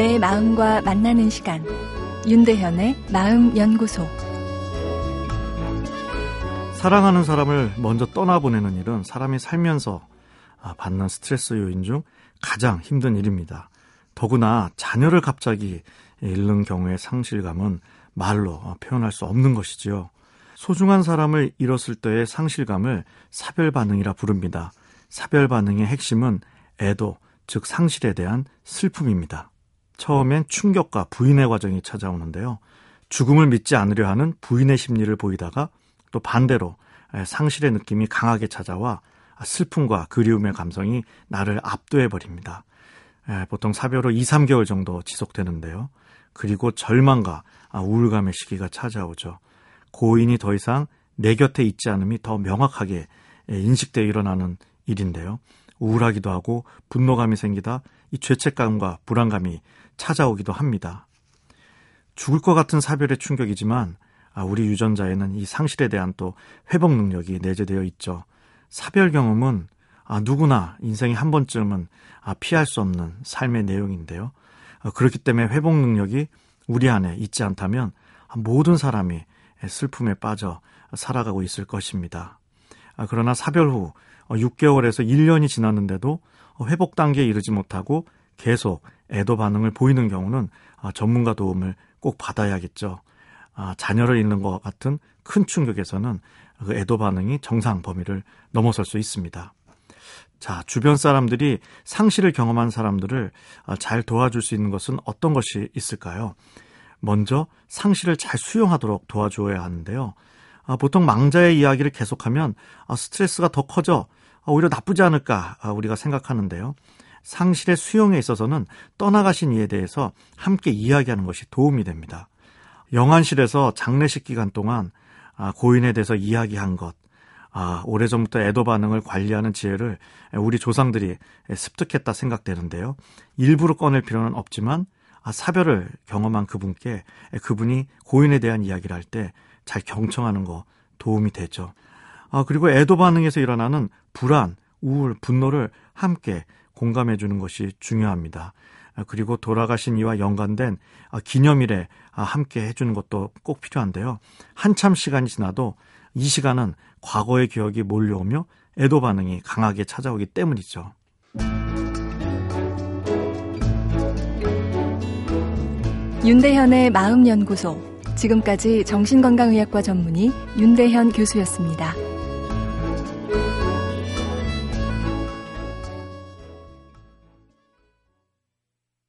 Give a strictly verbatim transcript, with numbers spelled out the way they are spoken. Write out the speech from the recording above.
내 마음과 만나는 시간, 윤대현의 마음연구소. 사랑하는 사람을 먼저 떠나보내는 일은 사람이 살면서 받는 스트레스 요인 중 가장 힘든 일입니다. 더구나 자녀를 갑자기 잃는 경우의 상실감은 말로 표현할 수 없는 것이지요. 소중한 사람을 잃었을 때의 상실감을 사별반응이라 부릅니다. 사별반응의 핵심은 애도, 즉 상실에 대한 슬픔입니다. 처음엔 충격과 부인의 과정이 찾아오는데요. 죽음을 믿지 않으려 하는 부인의 심리를 보이다가 또 반대로 상실의 느낌이 강하게 찾아와 슬픔과 그리움의 감성이 나를 압도해버립니다. 보통 사별 후 이삼 개월 정도 지속되는데요. 그리고 절망과 우울감의 시기가 찾아오죠. 고인이 더 이상 내 곁에 있지 않음이 더 명확하게 인식되어 일어나는 일인데요. 우울하기도 하고 분노감이 생기다 이 죄책감과 불안감이 찾아오기도 합니다. 죽을 것 같은 사별의 충격이지만 우리 유전자에는 이 상실에 대한 또 회복 능력이 내재되어 있죠. 사별 경험은 누구나 인생에 한 번쯤은 피할 수 없는 삶의 내용인데요. 그렇기 때문에 회복 능력이 우리 안에 있지 않다면 모든 사람이 슬픔에 빠져 살아가고 있을 것입니다. 그러나 사별 후 육 개월에서 일 년이 지났는데도 회복 단계에 이르지 못하고 계속 애도 반응을 보이는 경우는 전문가 도움을 꼭 받아야겠죠. 자녀를 잃는 것 같은 큰 충격에서는 그 애도 반응이 정상 범위를 넘어설 수 있습니다. 자, 주변 사람들이 상실을 경험한 사람들을 잘 도와줄 수 있는 것은 어떤 것이 있을까요? 먼저 상실을 잘 수용하도록 도와줘야 하는데요. 보통 망자의 이야기를 계속하면 스트레스가 더 커져 오히려 나쁘지 않을까 우리가 생각하는데요. 상실의 수용에 있어서는 떠나가신 이에 대해서 함께 이야기하는 것이 도움이 됩니다. 영안실에서 장례식 기간 동안 고인에 대해서 이야기한 것, 오래전부터 애도 반응을 관리하는 지혜를 우리 조상들이 습득했다 생각되는데요. 일부러 꺼낼 필요는 없지만 사별을 경험한 그분께 그분이 고인에 대한 이야기를 할 때 잘 경청하는 거 도움이 되죠. 그리고 애도 반응에서 일어나는 불안, 우울, 분노를 함께 공감해 주는 것이 중요합니다. 그리고 돌아가신 이와 연관된 기념일에 함께 해주는 것도 꼭 필요한데요. 한참 시간이 지나도 이 시간은 과거의 기억이 몰려오며 애도 반응이 강하게 찾아오기 때문이죠. 윤대현의 마음연구소, 지금까지 정신건강의학과 전문의 윤대현 교수였습니다.